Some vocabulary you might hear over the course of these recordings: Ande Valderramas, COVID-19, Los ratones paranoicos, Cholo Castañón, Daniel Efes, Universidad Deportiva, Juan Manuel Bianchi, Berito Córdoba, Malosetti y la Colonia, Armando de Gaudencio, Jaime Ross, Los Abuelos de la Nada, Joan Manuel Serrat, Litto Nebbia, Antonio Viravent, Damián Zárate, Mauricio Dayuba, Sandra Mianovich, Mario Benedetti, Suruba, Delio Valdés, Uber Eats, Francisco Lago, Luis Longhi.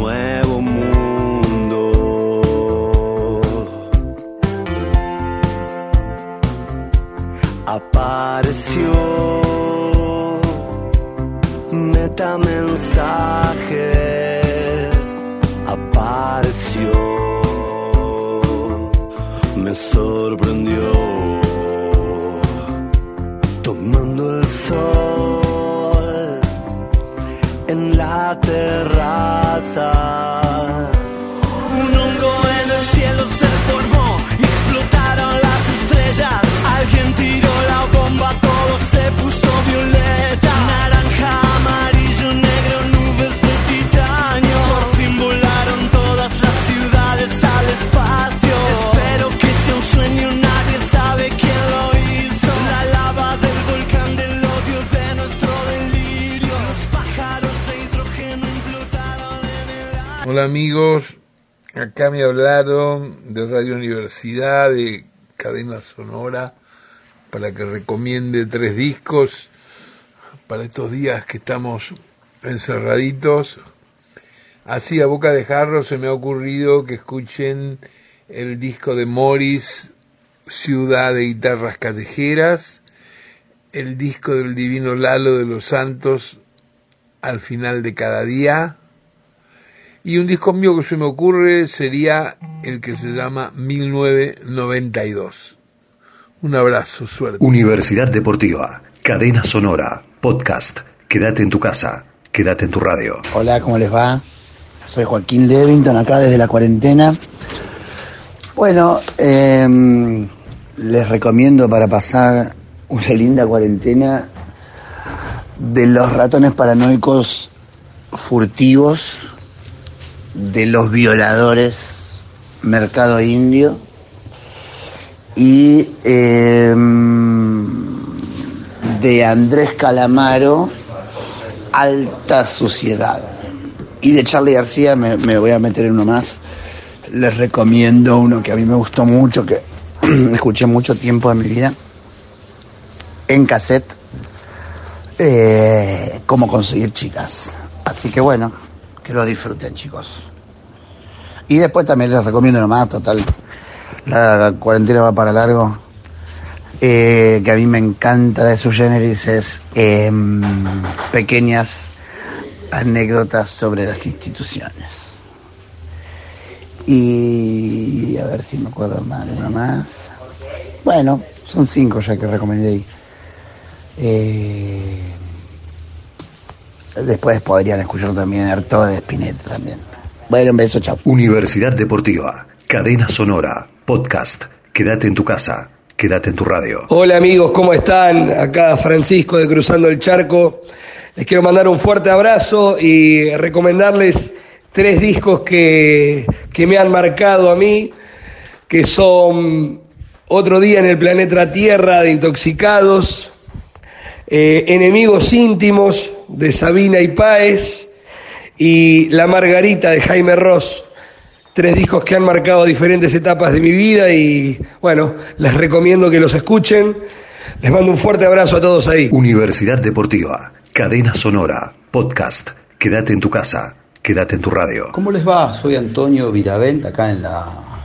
nuevo mundo. Apareció metamensaje, apareció, me sorprendió, tomando el sol en la terraza. Un hongo en el cielo se formó y explotaron las estrellas. Alguien tiró la bomba, todo se puso violeta. Naranja, amarillo, negro, nubes de titanio. Por fin volaron todas las ciudades al espacio. Espero que sea un sueño, nadie sabe quién lo hizo. La lava del volcán del odio de nuestro delirio. Los pájaros. Hola amigos, acá me hablaron de Radio Universidad, de Cadena Sonora, para que recomiende 3 discos para estos días que estamos encerraditos. Así a boca de jarro se me ha ocurrido que escuchen el disco de Moris, Ciudad de Guitarras Callejeras, el disco del divino Lalo de los Santos, Al Final de Cada Día. Y un disco mío que se me ocurre sería el que se llama 1992. Un abrazo, suerte. Universidad Deportiva, Cadena Sonora, podcast. Quédate en tu casa, quédate en tu radio. Hola, ¿cómo les va? Soy Joaquín Levinton, acá desde la cuarentena. Bueno, les recomiendo para pasar una linda cuarentena de Los Ratones Paranoicos Furtivos, de Los Violadores, Mercado Indio, y de Andrés Calamaro, Alta Suciedad, y de Charly García me voy a meter en uno más. Les recomiendo uno que a mí me gustó mucho, que escuché mucho tiempo de mi vida en cassette, Cómo Conseguir Chicas. Así que bueno, que lo disfruten, chicos. Y después también les recomiendo nomás, total, la cuarentena va para largo, que a mí me encanta de Sui Generis, es pequeñas anécdotas sobre las instituciones. Y a ver si me acuerdo más, una más. Bueno, son 5 ya que recomendé ahí. Después podrían escuchar también Arturo de Spinetta también. Bueno, un beso, chao. Universidad Deportiva, Cadena Sonora, podcast. Quédate en tu casa, quédate en tu radio. Hola amigos, ¿cómo están? Acá Francisco de Cruzando el Charco. Les quiero mandar un fuerte abrazo y recomendarles 3 discos que me han marcado a mí, que son Otro Día en el Planeta Tierra, de Intoxicados, Enemigos Íntimos, de Sabina y Páez, y La Margarita, de Jaime Ross. 3 discos que han marcado diferentes etapas de mi vida y, bueno, les recomiendo que los escuchen. Les mando un fuerte abrazo a todos ahí. Universidad Deportiva, Cadena Sonora, podcast. Quédate en tu casa, quédate en tu radio. ¿Cómo les va? Soy Antonio Viravent, acá en la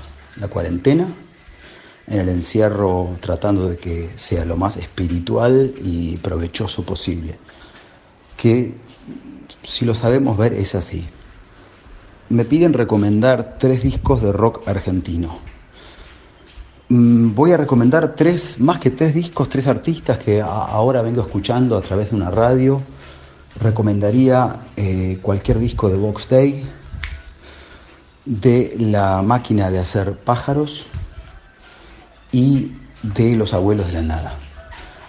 cuarentena, en el encierro, tratando de que sea lo más espiritual y provechoso posible, que si lo sabemos ver es así. Me piden recomendar 3 discos de rock argentino. Voy a recomendar 3, más que 3 discos, 3 artistas que ahora vengo escuchando a través de una radio. Recomendaría cualquier disco de Box Day, de La Máquina de Hacer Pájaros y de Los Abuelos de la Nada.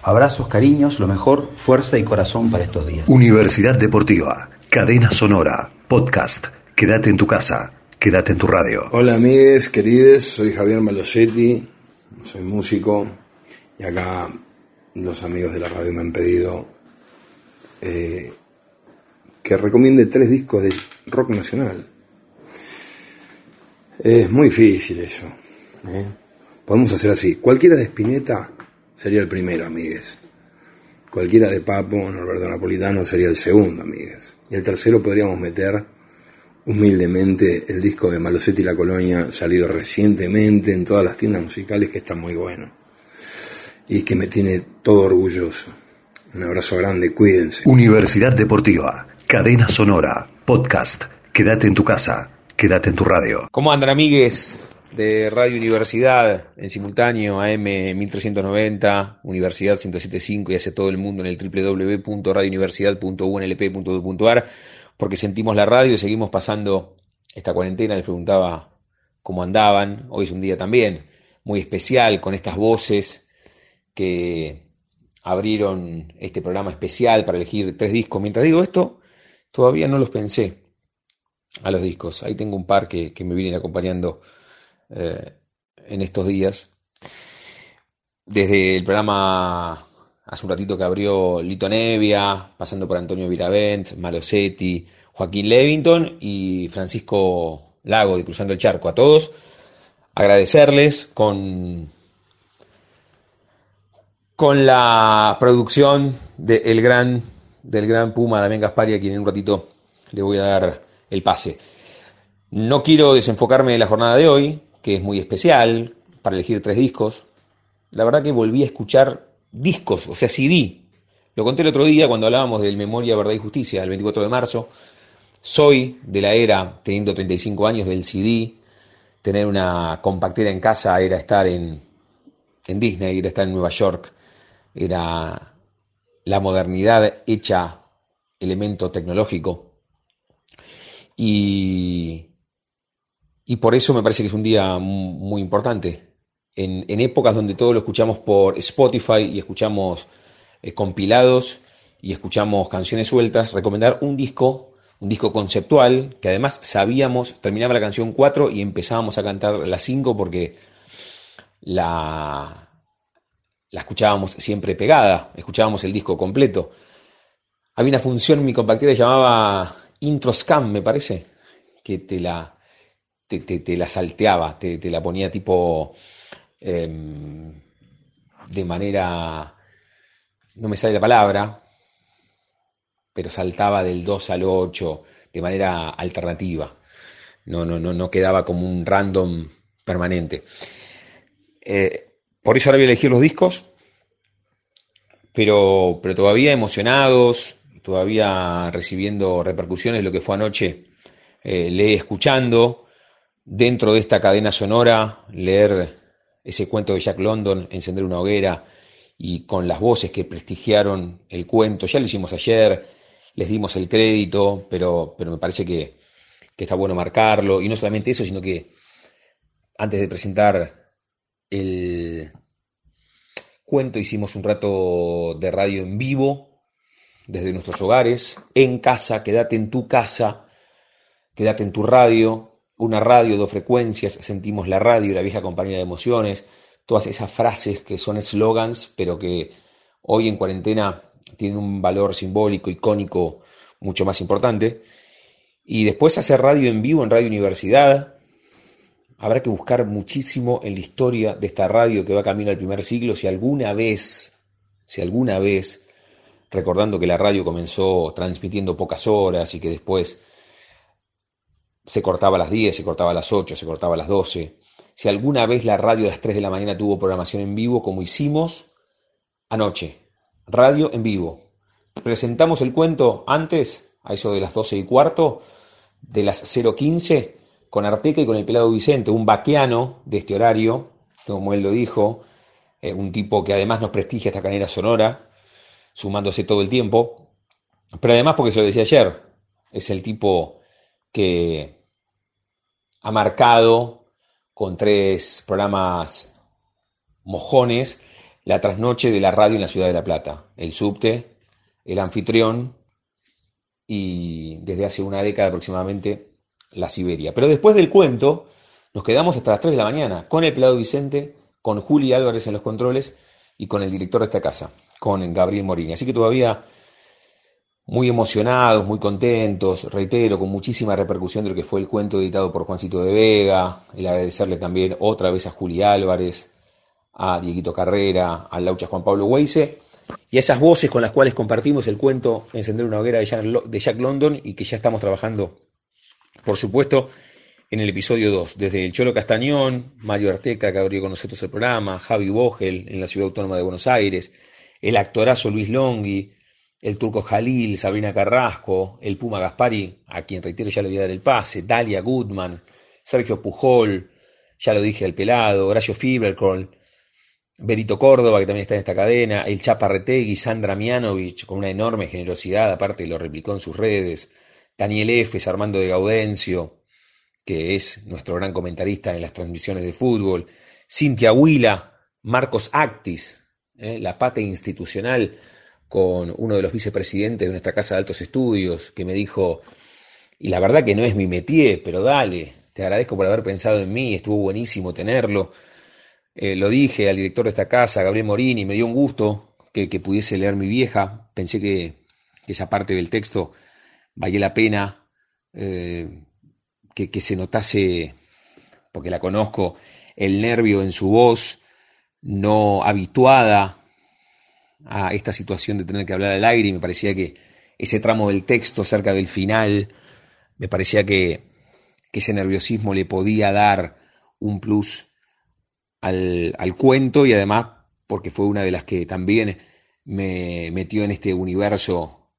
Abrazos, cariños, lo mejor, fuerza y corazón para estos días. Universidad Deportiva, Cadena Sonora, podcast. Quédate en tu casa, quédate en tu radio. Hola amigues, querides, soy Javier Malosetti, soy músico, y acá los amigos de la radio me han pedido que recomiende 3 discos de rock nacional. Es muy difícil eso, ¿eh? Podemos hacer así, cualquiera de Spinetta sería el primero, amigues. Cualquiera de Papo, Norberto Napolitano, sería el segundo, amigues. Y el tercero podríamos meter humildemente el disco de Malosetti y La Colonia, salido recientemente en todas las tiendas musicales, que está muy bueno y que me tiene todo orgulloso. Un abrazo grande, cuídense. Universidad Deportiva, Cadena Sonora, podcast. Quédate en tu casa, quédate en tu radio. ¿Cómo andan, amigues de Radio Universidad? En simultáneo AM 1390, Universidad 107.5, y hacia todo el mundo en el www.radiouniversidad.unlp.edu.ar, porque sentimos la radio y seguimos pasando esta cuarentena. Les preguntaba cómo andaban. Hoy es un día también muy especial, con estas voces que abrieron este programa especial para elegir 3 discos. Mientras digo esto, todavía no los pensé a los discos. Ahí tengo un par que me vienen acompañando en estos días. Desde el programa hace un ratito que abrió Litto Nebbia, pasando por Antonio Viravent, Malosetti, Joaquín Levinton y Francisco Lago de Cruzando el Charco. A todos, agradecerles con la producción del gran Puma, Damián Gaspari, a quien en un ratito le voy a dar el pase. No quiero desenfocarme de la jornada de hoy, que es muy especial, para elegir 3 discos. La verdad que volví a escuchar discos, o sea, CD. Lo conté el otro día cuando hablábamos del Memoria, Verdad y Justicia, el 24 de marzo. Soy de la era, teniendo 35 años, del CD. Tener una compactera en casa era estar en Disney, era estar en Nueva York. Era la modernidad hecha elemento tecnológico. Y por eso me parece que es un día muy importante. En épocas donde todo lo escuchamos por Spotify y escuchamos compilados y escuchamos canciones sueltas, recomendar un disco conceptual, que además sabíamos, terminaba la canción 4 y empezábamos a cantar la 5 porque la escuchábamos siempre pegada, escuchábamos el disco completo. Había una función en mi compactera que llamaba Intro Scam, me parece, que te la salteaba, te la ponía tipo de manera, no me sale la palabra, pero saltaba del 2 al 8 de manera alternativa. No quedaba como un random permanente. Por eso ahora voy a elegir los discos, pero todavía emocionados, todavía recibiendo repercusiones. Lo que fue anoche, leí escuchando, dentro de esta cadena sonora, leer ese cuento de Jack London, Encender una Hoguera, y con las voces que prestigiaron el cuento. Ya lo hicimos ayer, les dimos el crédito, pero me parece que está bueno marcarlo. Y no solamente eso, sino que antes de presentar el cuento hicimos un rato de radio en vivo desde nuestros hogares, en casa. Quédate en tu casa, quédate en tu radio, una radio, 2 frecuencias, sentimos la radio, la vieja compañía de emociones, todas esas frases que son eslogans, pero que hoy en cuarentena tienen un valor simbólico, icónico, mucho más importante. Y después hacer radio en vivo en Radio Universidad. Habrá que buscar muchísimo en la historia de esta radio que va camino al primer siglo. Si alguna vez, recordando que la radio comenzó transmitiendo pocas horas y que después se cortaba a las 10, se cortaba a las 8, se cortaba a las 12. Si alguna vez la radio a las 3 de la mañana tuvo programación en vivo, como hicimos anoche. Radio en vivo. Presentamos el cuento antes, a eso de las 12:15, de las 0:15, con Arteca y con el Pelado Vicente, un vaqueano de este horario, como él lo dijo, un tipo que además nos prestigia esta cadena sonora, sumándose todo el tiempo, pero además, porque se lo decía ayer, es el tipo que ha marcado con 3 programas mojones la trasnoche de la radio en la ciudad de La Plata, el subte, el anfitrión y desde hace una década aproximadamente la Siberia. Pero después del cuento nos quedamos hasta las 3 de la mañana con el Pelado Vicente, con Juli Álvarez en los controles y con el director de esta casa, con Gabriel Morini. Así que todavía muy emocionados, muy contentos, reitero, con muchísima repercusión de lo que fue el cuento editado por Juancito de Vega. El agradecerle también otra vez a Juli Álvarez, a Dieguito Carrera, a Laucha Juan Pablo Weise y a esas voces con las cuales compartimos el cuento Encender una Hoguera de Jack London, y que ya estamos trabajando Por supuesto, en el episodio 2, desde el Cholo Castañón, Mario Arteca, que abrió con nosotros el programa, Javi Bogel, en la Ciudad Autónoma de Buenos Aires, el actorazo Luis Longhi, el Turco Jalil, Sabrina Carrasco, el Puma Gaspari, a quien reitero ya le voy a dar el pase, Dalia Goodman, Sergio Pujol, ya lo dije, el Pelado, Horacio Fibercol, Berito Córdoba, que también está en esta cadena, el Chaparretegui, Sandra Mianovich, con una enorme generosidad, aparte lo replicó en sus redes, Daniel Efes, Armando de Gaudencio, que es nuestro gran comentarista en las transmisiones de fútbol, Cintia Huila, Marcos Actis, la pata institucional, con uno de los vicepresidentes de nuestra Casa de Altos Estudios, que me dijo, y la verdad que no es mi métier, pero dale, te agradezco por haber pensado en mí, estuvo buenísimo tenerlo. Lo dije al director de esta casa, Gabriel Morini, me dio un gusto que pudiese leer mi vieja, pensé que esa parte del texto valía la pena que se notase, porque la conozco, el nervio en su voz, no habituada a esta situación de tener que hablar al aire, y me parecía que ese tramo del texto cerca del final, me parecía que ese nerviosismo le podía dar un plus al cuento, y además porque fue una de las que también me metió en este universo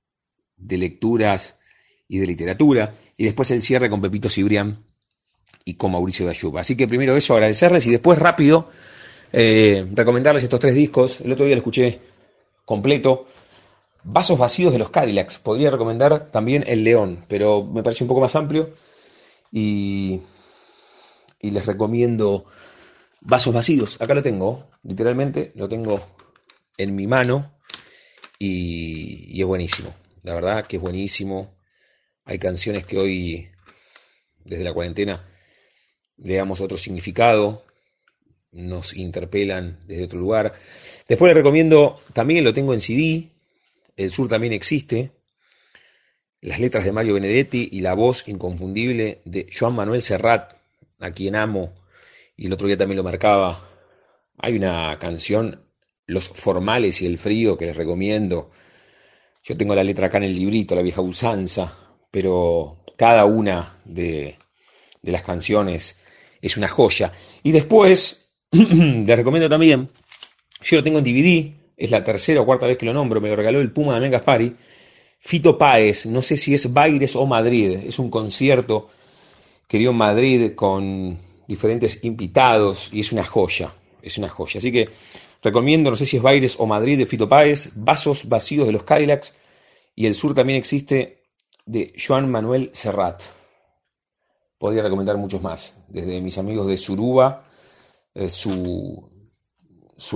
de lecturas y de literatura, y después el cierre con Pepito Cibrián y con Mauricio Dayuba. Así que primero eso, agradecerles, y después rápido recomendarles estos 3 discos. El otro día lo escuché completo, Vasos Vacíos de los Cadillacs. Podría recomendar también El León, pero me parece un poco más amplio, y les recomiendo Vasos Vacíos. Acá lo tengo, literalmente lo tengo en mi mano, y es buenísimo, la verdad que es buenísimo. Hay canciones que hoy, desde la cuarentena, le damos otro significado, nos interpelan desde otro lugar. Después les recomiendo, también lo tengo en CD, El Sur También Existe, las letras de Mario Benedetti y la voz inconfundible de Joan Manuel Serrat, a quien amo, y el otro día también lo marcaba. Hay una canción, Los Formales y el Frío, que les recomiendo. Yo tengo la letra acá en el librito, La Vieja Usanza, pero cada una de las canciones es una joya. Y después les recomiendo también, yo lo tengo en DVD, es la tercera o cuarta vez que lo nombro, me lo regaló el Puma Damián Gaspari, Fito Páez, no sé si es Baires o Madrid, es un concierto que dio en Madrid con diferentes invitados, y es una joya, es una joya. Así que recomiendo, no sé si es Baires o Madrid, de Fito Páez, Vasos Vacíos de los Cadillacs, y El Sur También Existe, de Joan Manuel Serrat. Podría recomendar muchos más, desde mis amigos de Suruba, su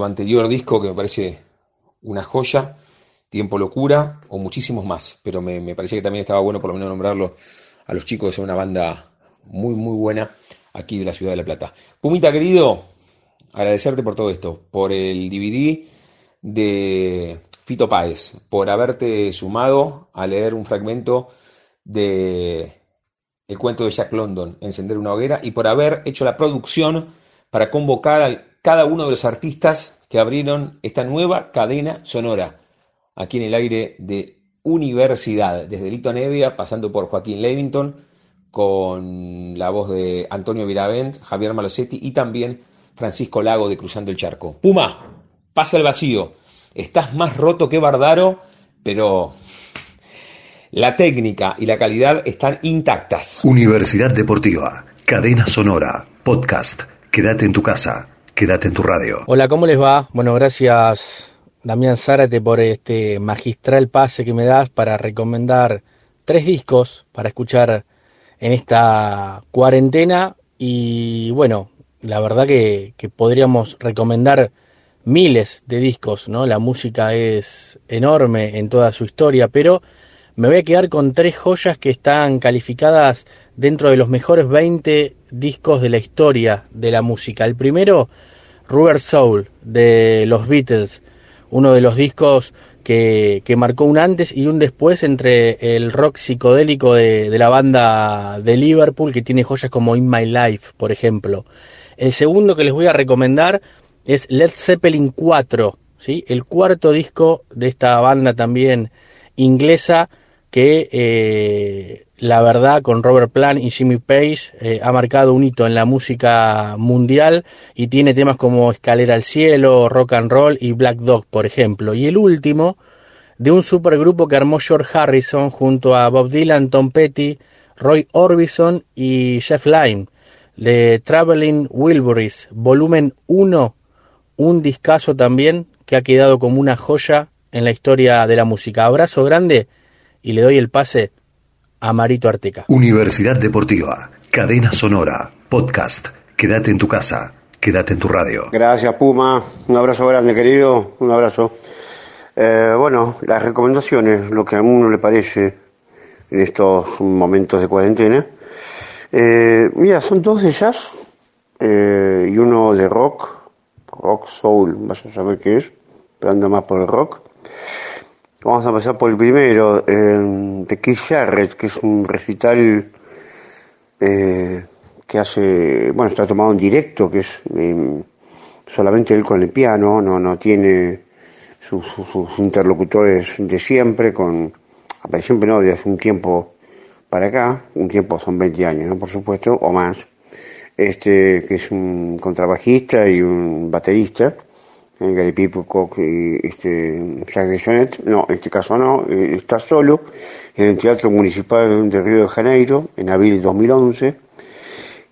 anterior disco, que me parece una joya, Tiempo Locura, o muchísimos más, pero me parecía que también estaba bueno por lo menos nombrarlo a los chicos, son una banda muy muy buena aquí de la ciudad de La Plata. Pumita querido, agradecerte por todo esto, por el DVD de Fito Páez, por haberte sumado a leer un fragmento de el cuento de Jack London, Encender una Hoguera, y por haber hecho la producción para convocar a cada uno de los artistas que abrieron esta nueva cadena sonora, aquí en el aire de Universidad, desde Litto Nebbia, pasando por Joaquín Levinton, con la voz de Antonio Viravent, Javier Malosetti y también Francisco Lago de Cruzando el Charco. Puma, pasa al vacío, estás más roto que Bardaro, pero la técnica y la calidad están intactas. Universidad Deportiva, cadena sonora, podcast. Quédate en tu casa, quédate en tu radio. Hola, ¿cómo les va? Bueno, gracias Damián Zárate por este magistral pase que me das para recomendar 3 discos para escuchar en esta cuarentena. Y bueno, la verdad que podríamos recomendar miles de discos, ¿no? La música es enorme en toda su historia, pero me voy a quedar con 3 joyas que están calificadas dentro de los mejores 20 discos de la historia de la música. El primero, Rubber Soul, de los Beatles, uno de los discos que marcó un antes y un después entre el rock psicodélico de la banda de Liverpool, que tiene joyas como In My Life, por ejemplo. El segundo que les voy a recomendar es Led Zeppelin 4, ¿sí? El cuarto disco de esta banda también inglesa, que La Verdad con Robert Plant y Jimmy Page ha marcado un hito en la música mundial y tiene temas como Escalera al Cielo, Rock and Roll y Black Dog, por ejemplo. Y el último, de un supergrupo que armó George Harrison junto a Bob Dylan, Tom Petty, Roy Orbison y Jeff Lynne, de Traveling Wilburys, volumen 1, un discazo también que ha quedado como una joya en la historia de la música. Abrazo grande y le doy el pase a Marito Arteca. Universidad Deportiva, Cadena Sonora, podcast. Quédate en tu casa, quédate en tu radio. Gracias, Puma. Un abrazo grande, querido. Un abrazo. Bueno, las recomendaciones, lo que a uno le parece en estos momentos de cuarentena. Mira, son dos de jazz y uno de rock soul. Vas a saber qué es, pero anda más por el rock. Vamos a empezar por el primero, de Keith Jarrett, que es un recital que hace, bueno, está tomado en directo, que es solamente él con el piano, no tiene sus interlocutores de siempre, de hace un tiempo para acá, un tiempo son 20 años, ¿no? Por supuesto, o más, que es un contrabajista y un baterista. Gary Peacock y Jack Dejonet, no, en este caso no, está solo en el Teatro Municipal de Río de Janeiro en abril 2011.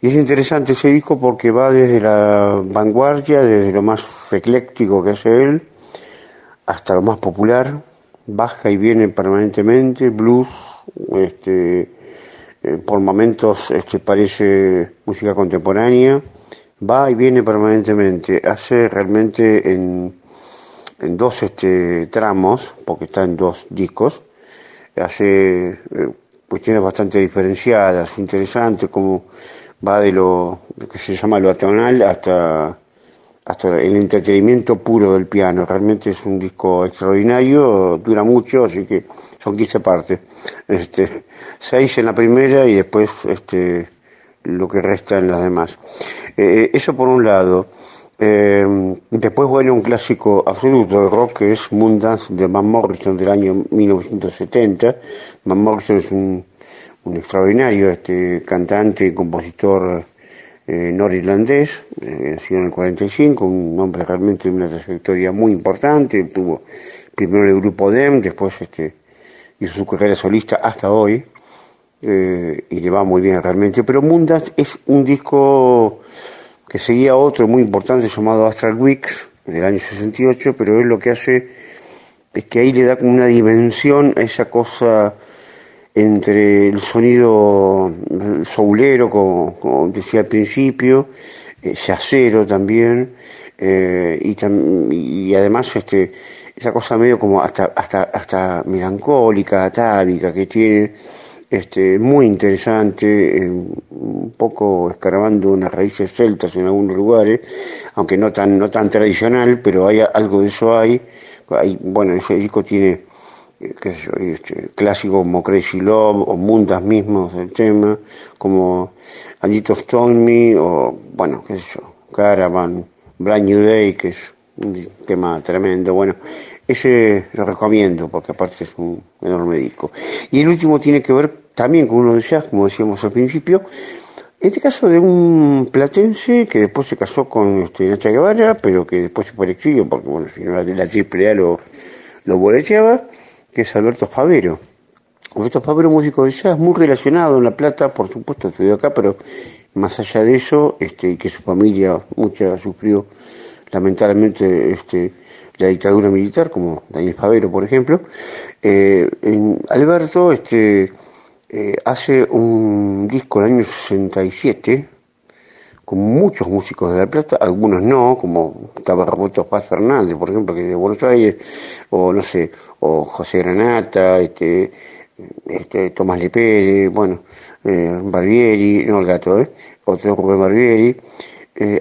Y es interesante ese disco porque va desde la vanguardia, desde lo más ecléctico que hace él, hasta lo más popular, baja y viene permanentemente, blues, por momentos parece música contemporánea. Va y viene permanentemente, hace realmente en dos tramos, porque está en dos discos, hace cuestiones bastante diferenciadas, interesantes, como va de lo que se llama lo atonal hasta el entretenimiento puro del piano. Realmente es un disco extraordinario, dura mucho, así que son 15 partes, 6 en la primera y después lo que resta en las demás. Eso por un lado. Después vuelve un clásico absoluto de rock, que es Moondance de Van Morrison, del año 1970. Van Morrison es un extraordinario cantante y compositor norirlandés, nacido en el 45, un hombre realmente de una trayectoria muy importante. Tuvo primero el grupo Dem, después hizo su carrera solista hasta hoy. Y le va muy bien realmente, pero Moondance es un disco que seguía otro muy importante llamado Astral Weeks del año 68, pero él lo que hace es que ahí le da como una dimensión a esa cosa entre el sonido soulero, como decía al principio, yacero también, y además esa cosa medio como hasta melancólica, atávica que tiene. Muy interesante, un poco escarbando unas raíces celtas en algunos lugares, aunque no tan tradicional, pero hay algo de eso hay. Bueno, ese disco tiene clásicos como Crazy Love o Mundas mismos del tema, como Andito Stone Me o bueno, qué sé yo, Caravan, Brand New Day, que es un tema tremendo. Bueno, ese lo recomiendo porque aparte es un enorme disco. Y el último tiene que ver también con uno de jazz, como decíamos al principio, en este caso de un platense que después se casó con Nacha Guevara, pero que después se fue al exilio porque, bueno, si no la triple A lo boleteaba, que es Alberto Favero. Alberto Favero, músico de jazz, muy relacionado en La Plata, por supuesto, estudió acá, pero más allá de eso, que su familia mucha sufrió lamentablemente la dictadura militar, como Daniel Favero, por ejemplo. Alberto hace un disco en el año 67 con muchos músicos de La Plata, algunos no, como estaba Roberto Paz Fernández, por ejemplo, que es de Buenos Aires, o no sé, o José Granata, Tomás Lepere, bueno, Barbieri, no el gato, otro Rubén Barbieri.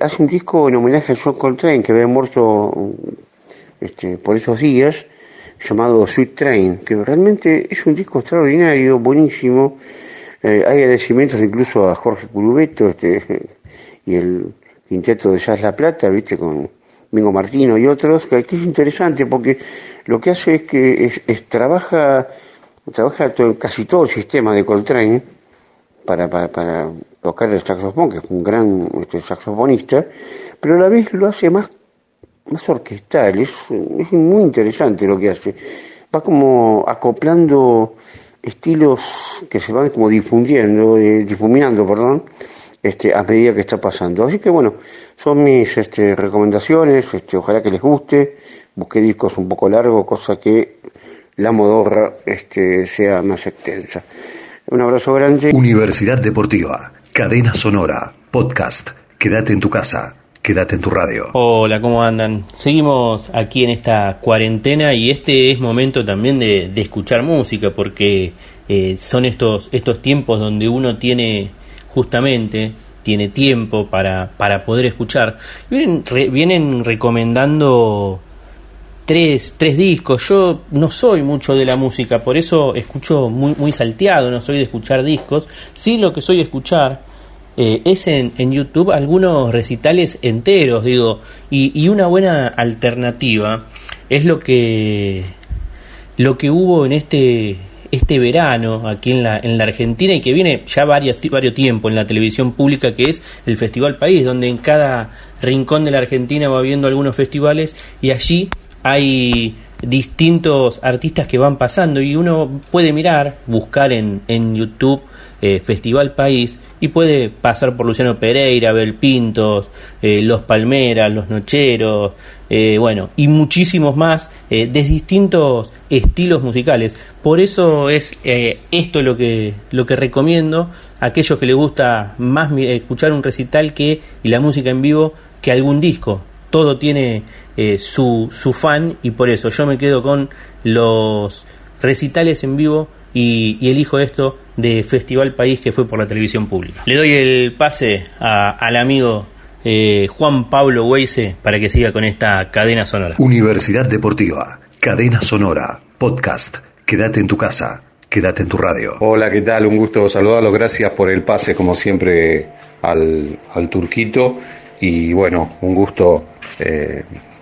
Hace un disco en homenaje a John Coltrane, que había muerto por esos días, llamado Sweet Train, que realmente es un disco extraordinario, buenísimo. Hay agradecimientos incluso a Jorge Curubeto y el Quinteto de Jazz La Plata, viste, con Mingo Martino y otros, que es interesante porque lo que hace es que trabaja trabaja casi todo el sistema de Coltrane para tocar el saxofón, que es un gran saxofonista, pero a la vez lo hace más orquestal. Es muy interesante lo que hace. Va como acoplando estilos que se van como difuminando a medida que está pasando. Así que bueno, son mis recomendaciones, ojalá que les guste. Busqué discos un poco largos, cosa que la modorra sea más extensa. Un abrazo grande. Universidad Deportiva, Cadena Sonora, podcast. Quédate en tu casa, quédate en tu radio. Hola, ¿cómo andan? Seguimos aquí en esta cuarentena y este es momento también de escuchar música, porque son estos tiempos donde uno tiene tiempo para poder escuchar. Vienen recomendando tres discos. Yo no soy mucho de la música, por eso escucho muy, muy salteado, no soy de escuchar discos. Sí, lo que soy escuchar es en YouTube algunos recitales enteros, y una buena alternativa es lo que hubo en este verano aquí en la Argentina, y que viene ya varios tiempo en la televisión pública, que es el Festival País, donde en cada rincón de la Argentina va viendo algunos festivales y allí hay distintos artistas que van pasando y uno puede buscar en YouTube Festival País y puede pasar por Luciano Pereira, Abel Pintos, Los Palmeras, Los Nocheros, y muchísimos más de distintos estilos musicales. Por eso es esto lo que recomiendo a aquellos que les gusta más escuchar un recital y la música en vivo que algún disco. Todo tiene su fan, y por eso yo me quedo con los recitales en vivo y elijo esto de Festival País, que fue por la televisión pública. Le doy el pase al amigo Juan Pablo Weise para que siga con esta Cadena Sonora. Universidad Deportiva, Cadena Sonora, podcast. Quédate en tu casa, quédate en tu radio. Hola, ¿qué tal? Un gusto saludarlos. Gracias por el pase, como siempre, al Turquito. Y bueno, un gusto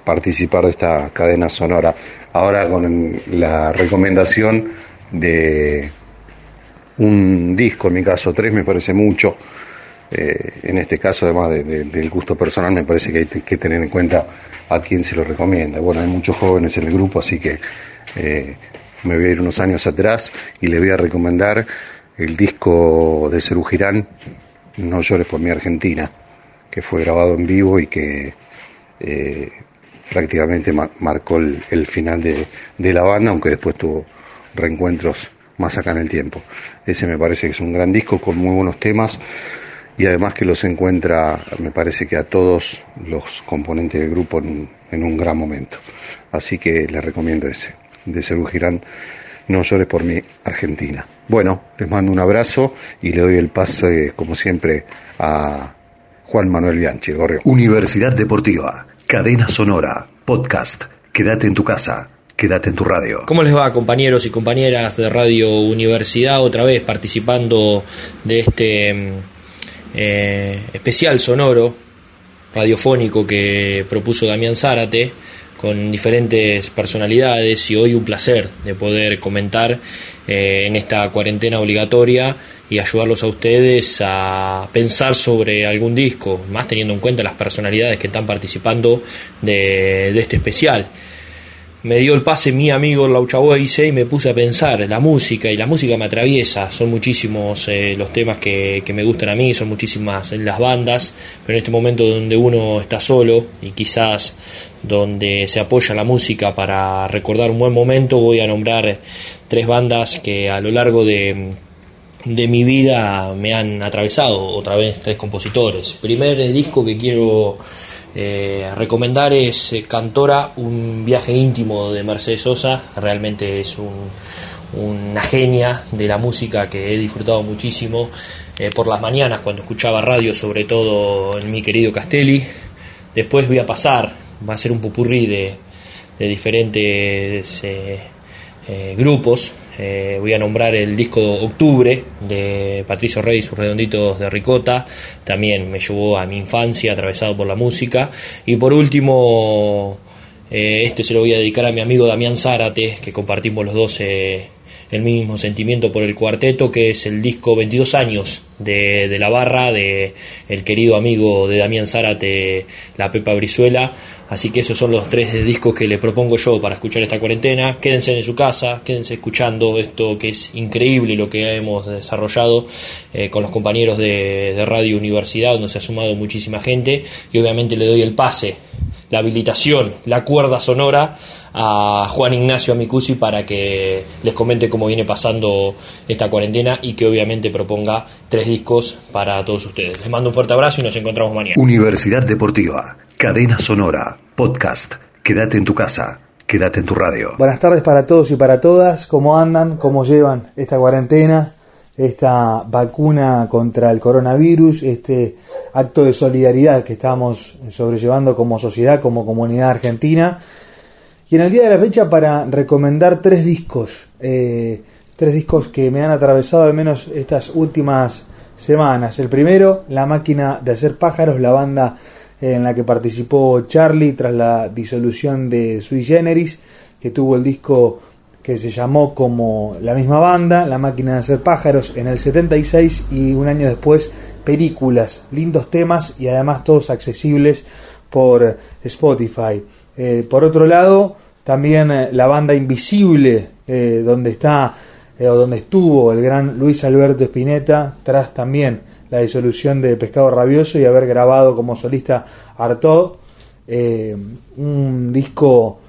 participar de esta Cadena Sonora. Ahora con la recomendación de un disco, en mi caso 3, me parece mucho. En este caso, además del gusto personal, me parece que hay que tener en cuenta a quién se lo recomienda. Bueno, hay muchos jóvenes en el grupo, así que me voy a ir unos años atrás y les voy a recomendar el disco de Serú Girán, No llores por mi Argentina, que fue grabado en vivo y que prácticamente marcó el final de la banda, aunque después tuvo reencuentros más acá en el tiempo. Ese me parece que es un gran disco con muy buenos temas, y además que los encuentra, me parece que a todos los componentes del grupo en un gran momento. Así que les recomiendo ese, de Serú Girán, No llores por mi Argentina. Bueno, les mando un abrazo y le doy el pase, como siempre, a Juan Manuel Bianchi, el Gorrión. Universidad Deportiva, Cadena Sonora, podcast. Quédate en tu casa, quédate en tu radio. ¿Cómo les va, compañeros y compañeras de Radio Universidad? Otra vez participando de este especial sonoro radiofónico que propuso Damián Zárate, con diferentes personalidades, y hoy un placer de poder comentar en esta cuarentena obligatoria y ayudarlos a ustedes a pensar sobre algún disco, más teniendo en cuenta las personalidades que están participando de este especial. Me dio el pase mi amigo Lauchaboise y me puse a pensar, la música me atraviesa, son muchísimos los temas que me gustan a mí, son muchísimas las bandas, pero en este momento donde uno está solo y quizás donde se apoya la música para recordar un buen momento, voy a nombrar tres bandas que a lo largo de mi vida me han atravesado, otra vez tres compositores. Primer disco que quiero recomendar es Cantora, un viaje íntimo de Mercedes Sosa. Realmente es una genia de la música que he disfrutado muchísimo por las mañanas cuando escuchaba radio, sobre todo en mi querido Castelli. Después voy a pasar, va a ser un popurrí de diferentes grupos. Voy a nombrar el disco Octubre de Patricio Rey y sus Redonditos de Ricota, también me llevó a mi infancia, atravesado por la música. Y por último, este se lo voy a dedicar a mi amigo Damián Zárate, que compartimos los dos el mismo sentimiento por el cuarteto, que es el disco 22 años de La Barra, de el querido amigo de Damián Zárate, La Pepa Brizuela. Así que esos son los tres discos que les propongo yo para escuchar esta cuarentena. Quédense en su casa, quédense escuchando esto que es increíble lo que hemos desarrollado con los compañeros de Radio Universidad, donde se ha sumado muchísima gente, y obviamente le doy el pase, la habilitación, la cuerda sonora a Juan Ignacio Amicuzzi para que les comente cómo viene pasando esta cuarentena y que obviamente proponga tres discos para todos ustedes. Les mando un fuerte abrazo y nos encontramos mañana. Universidad Deportiva, Cadena Sonora, podcast. Quédate en tu casa, quédate en tu radio. Buenas tardes para todos y para todas. ¿Cómo andan? ¿Cómo llevan esta cuarentena? Esta vacuna contra el coronavirus, este acto de solidaridad que estamos sobrellevando como sociedad, como comunidad argentina. Y en el día de la fecha, para recomendar tres discos que me han atravesado al menos estas últimas semanas. El primero, La Máquina de Hacer Pájaros, la banda en la que participó Charly tras la disolución de Sui Generis, que tuvo el disco que se llamó como la misma banda, La Máquina de Hacer Pájaros, en el 76, y un año después Películas, lindos temas y además todos accesibles por Spotify. Por otro lado, también la banda Invisible, donde está o donde estuvo el gran Luis Alberto Spinetta, tras también la disolución de Pescado Rabioso y haber grabado como solista Artó, un disco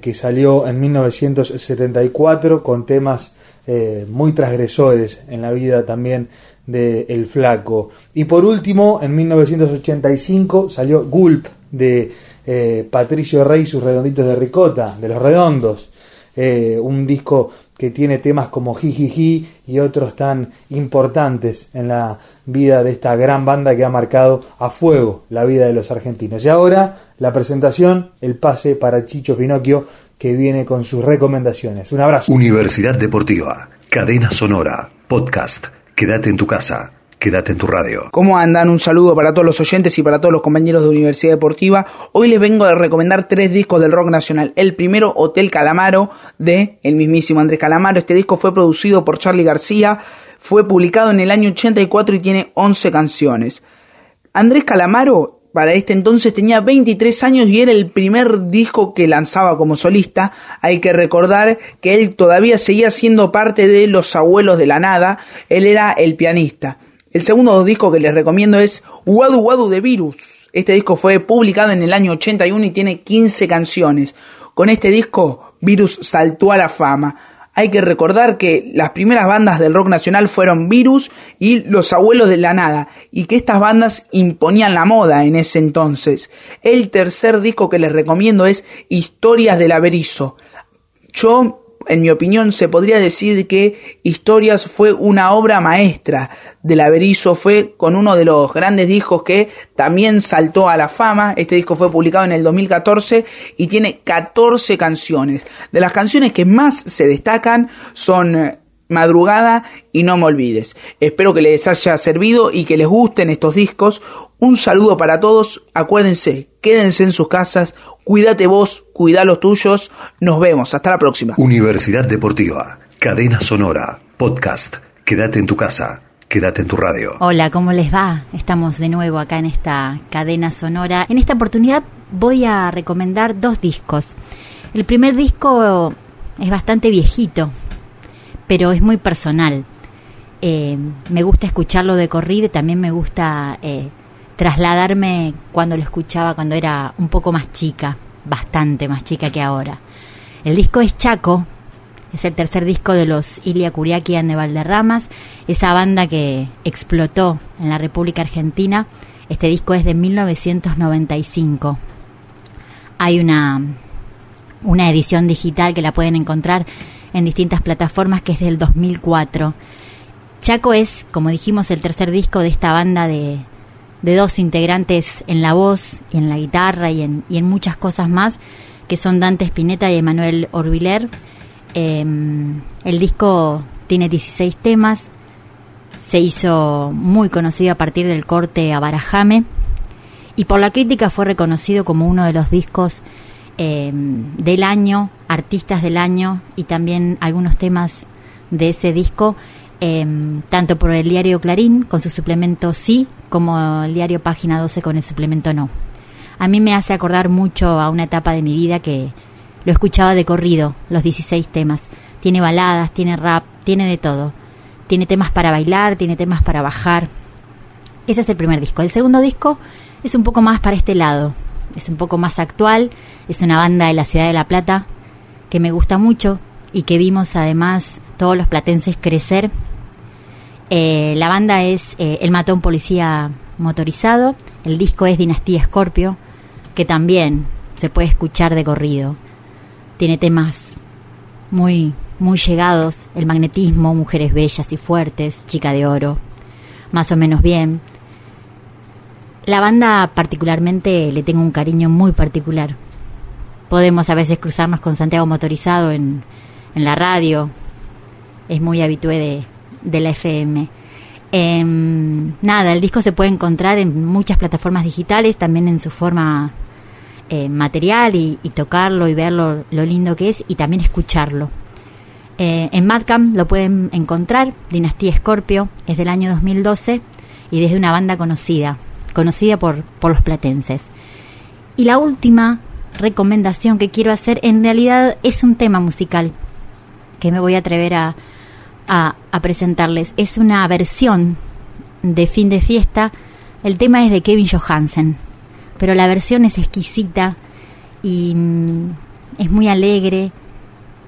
que salió en 1974 con temas muy transgresores en la vida también de El Flaco. Y por último, en 1985 salió Gulp de Patricio Rey y sus Redonditos de Ricota, de Los Redondos, un disco que tiene temas como Jijiji y otros tan importantes en la vida de esta gran banda que ha marcado a fuego la vida de los argentinos. Y ahora la presentación, el pase para Chicho Finocchio, que viene con sus recomendaciones. Un abrazo. Universidad Deportiva, Cadena Sonora, podcast. Quédate en tu casa, quédate en tu radio. ¿Cómo andan? Un saludo para todos los oyentes y para todos los compañeros de Universidad Deportiva. Hoy les vengo a recomendar tres discos del rock nacional. El primero, Hotel Calamaro, de el mismísimo Andrés Calamaro. Este disco fue producido por Charly García, fue publicado en el año 84 y tiene 11 canciones. Andrés Calamaro para este entonces tenía 23 años y era el primer disco que lanzaba como solista. Hay que recordar que él todavía seguía siendo parte de Los Abuelos de la Nada, él era el pianista. El segundo disco que les recomiendo es Wadu Wadu de Virus. Este disco fue publicado en el año 81 y tiene 15 canciones. Con este disco, Virus saltó a la fama. Hay que recordar que las primeras bandas del rock nacional fueron Virus y Los Abuelos de la Nada, y que estas bandas imponían la moda en ese entonces. El tercer disco que les recomiendo es Historias del Averizo. Yo, en mi opinión, se podría decir que Historias fue una obra maestra del Averizo, fue con uno de los grandes discos que también saltó a la fama. Este disco fue publicado en el 2014 y tiene 14 canciones. De las canciones que más se destacan son Madrugada y No Me Olvides. Espero que les haya servido y que les gusten estos discos. Un saludo para todos, acuérdense, quédense en sus casas, cuídate vos, cuidá los tuyos, nos vemos, hasta la próxima. Universidad Deportiva, Cadena Sonora, podcast. Quédate en tu casa, quédate en tu radio. Hola, ¿cómo les va? Estamos de nuevo acá en esta Cadena Sonora. En esta oportunidad voy a recomendar dos discos. El primer disco es bastante viejito, pero es muy personal. Me gusta escucharlo de corrido, también me gusta trasladarme cuando lo escuchaba cuando era un poco más chica, bastante más chica que ahora. El disco es Chaco, es el tercer disco de los Ilia Kuriaki y Ande Valderramas, esa banda que explotó en la República Argentina. Este disco es de 1995. Hay una edición digital que la pueden encontrar en distintas plataformas, que es del 2004. Chaco es, como dijimos, el tercer disco de esta banda de dos integrantes en la voz y en la guitarra y en muchas cosas más, que son Dante Spinetta y Emanuel Orbiler. El disco tiene 16 temas, se hizo muy conocido a partir del corte Abarajame, y por la crítica fue reconocido como uno de los discos del año, artistas del año, y también algunos temas de ese disco, tanto por el diario Clarín con su suplemento Sí, como el diario Página 12 con el suplemento No. A mí me hace acordar mucho a una etapa de mi vida que lo escuchaba de corrido, los 16 temas. Tiene baladas, tiene rap, tiene de todo. Tiene temas para bailar, tiene temas para bajar. Ese es el primer disco. El segundo disco es un poco más para este lado. Es un poco más actual. Es una banda de la ciudad de La Plata que me gusta mucho y que vimos además todos los platenses crecer. La banda es El Matón Policía Motorizado. El disco es Dinastía Escorpio, que también se puede escuchar de corrido. Tiene temas muy, muy llegados: El Magnetismo, Mujeres Bellas y Fuertes, Chica de Oro, Más o Menos Bien. La banda particularmente le tengo un cariño muy particular. Podemos a veces cruzarnos con Santiago Motorizado en la radio. Es muy habitué de la FM. Nada, el disco se puede encontrar en muchas plataformas digitales, también en su forma material, y tocarlo y verlo, lo lindo que es, y también escucharlo. En Madcamp lo pueden encontrar. Dinastía Escorpio es del año 2012 y desde una banda conocida por los platenses. Y la última recomendación que quiero hacer en realidad es un tema musical que me voy a atrever a presentarles. Es una versión de Fin de Fiesta. El tema es de Kevin Johansen, pero la versión es exquisita y es muy alegre.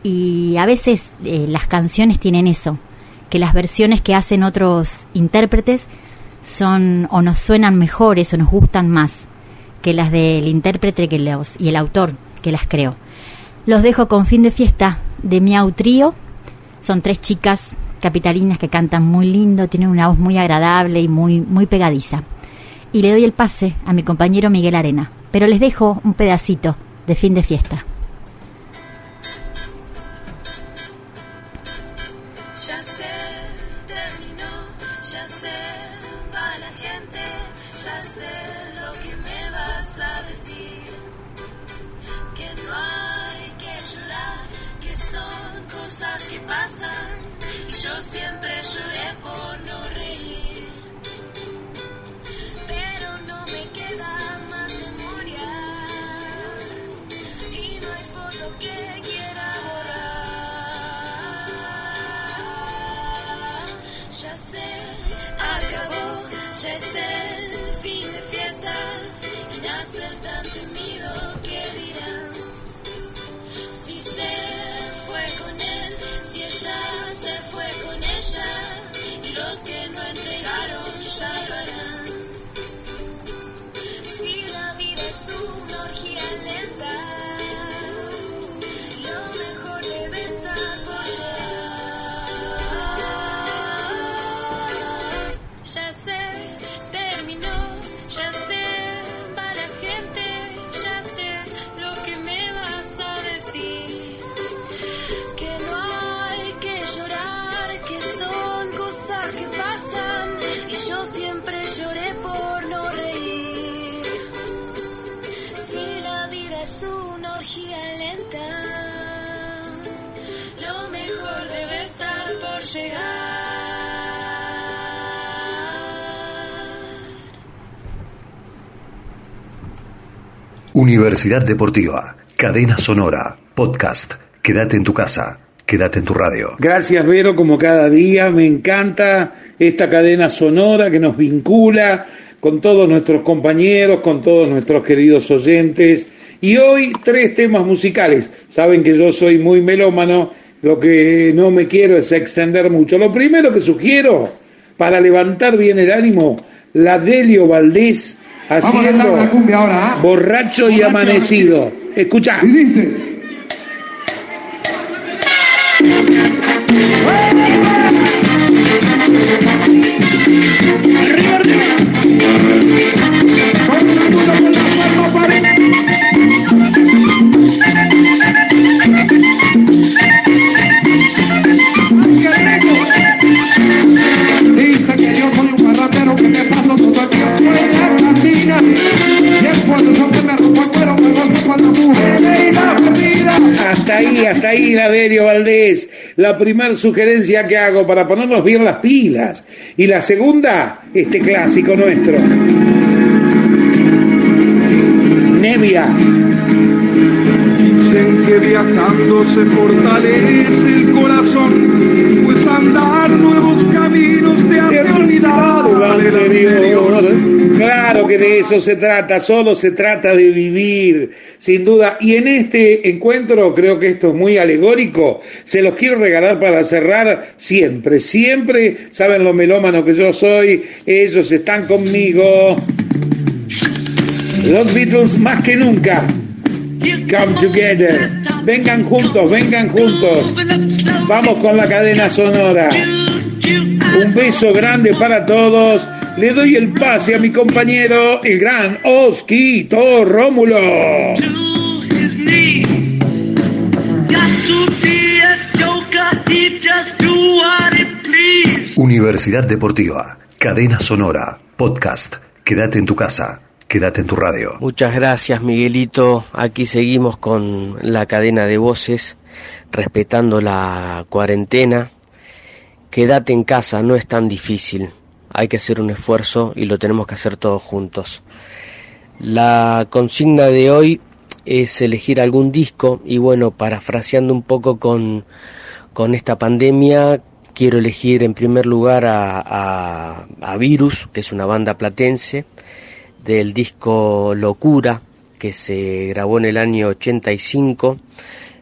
Y a veces las canciones tienen eso, que las versiones que hacen otros intérpretes son o nos suenan mejores o nos gustan más que las del intérprete y el autor que las creó. Los dejo con Fin de Fiesta de Miau Trío. Son tres chicas capitalinas que cantan muy lindo, tienen una voz muy agradable y muy, muy pegadiza. Y le doy el pase a mi compañero Miguel Arena, pero les dejo un pedacito de Fin de Fiesta. Que pasan, y yo siempre lloré por no reír, pero no me queda más memoria y no hay foto que quiera borrar. Ya sé, acabó, ya es el fin de fiesta y nace el tan temido que dirán si se fue con él, si ella se fue con ella, y los que no entregaron ya lo harán. Si la vida es una orgía lenta, lo mejor debe estar por llegar. Ya se terminó, ya se va la gente, ya sé lo que me vas a decir. Que pasan y yo siempre lloré por no reír. Si la vida es una orgía lenta, lo mejor debe estar por llegar. Universidad Deportiva, Cadena Sonora, podcast. Quédate en tu casa. Quédate en tu radio. Gracias, Vero, como cada día. Me encanta esta cadena sonora que nos vincula con todos nuestros compañeros, con todos nuestros queridos oyentes. Y hoy, tres temas musicales. Saben que yo soy muy melómano, lo que no me quiero es extender mucho. Lo primero que sugiero, para levantar bien el ánimo, la Delio Valdés haciendo una cumbia ahora, ¿eh? Borracho y Amanecido. Escuchá. Y dice... Dice que yo soy un garrapero que me paso todo el tiempo en la cantina. Y es cuando yo que me rompo el cuero, me gozo con la mujer y la perdida. Hasta ahí la Delio Valdés. la primera sugerencia que hago para ponernos bien las pilas. Y la segunda, este clásico nuestro. Nebbia. Dicen que viajando se fortalece el corazón, pues andar nuevos caminos te hace olvidar del anterior. Claro que de eso se trata, solo se trata de vivir, sin duda. Y en este encuentro, creo que esto es muy alegórico, se los quiero regalar para cerrar siempre. Siempre, saben lo melómano que yo soy, ellos están conmigo. Los Beatles más que nunca. Come together. Vengan juntos, vengan juntos. Vamos con la cadena sonora. Un beso grande para todos. Le doy el pase a mi compañero, el gran Osquito Rómulo. Universidad Deportiva, Cadena Sonora, podcast. Quédate en tu casa. Quédate en tu radio. Muchas gracias, Miguelito. Aquí seguimos con la cadena de voces, respetando la cuarentena. Quédate en casa, no es tan difícil. Hay que hacer un esfuerzo y lo tenemos que hacer todos juntos. La consigna de hoy es elegir algún disco y bueno, parafraseando un poco con esta pandemia, quiero elegir en primer lugar a Virus, que es una banda platense, del disco Locura, que se grabó en el año 85.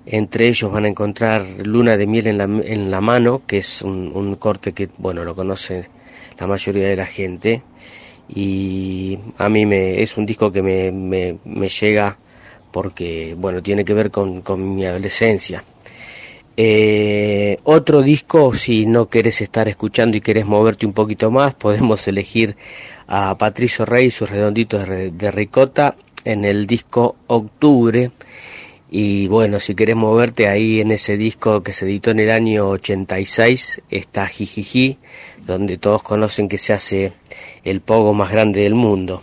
Entre ellos van a encontrar Luna de Miel en la Mano, que es un corte que, bueno, lo conoce la mayoría de la gente. Y a mí es un disco que me llega porque, bueno, tiene que ver con mi adolescencia. Otro disco, si no querés estar escuchando y querés moverte un poquito más, podemos elegir a Patricio Rey y sus Redonditos de Ricota en el disco Octubre. Y bueno, si querés moverte ahí en ese disco que se editó en el año 86, está Jijiji, donde todos conocen que se hace el pogo más grande del mundo.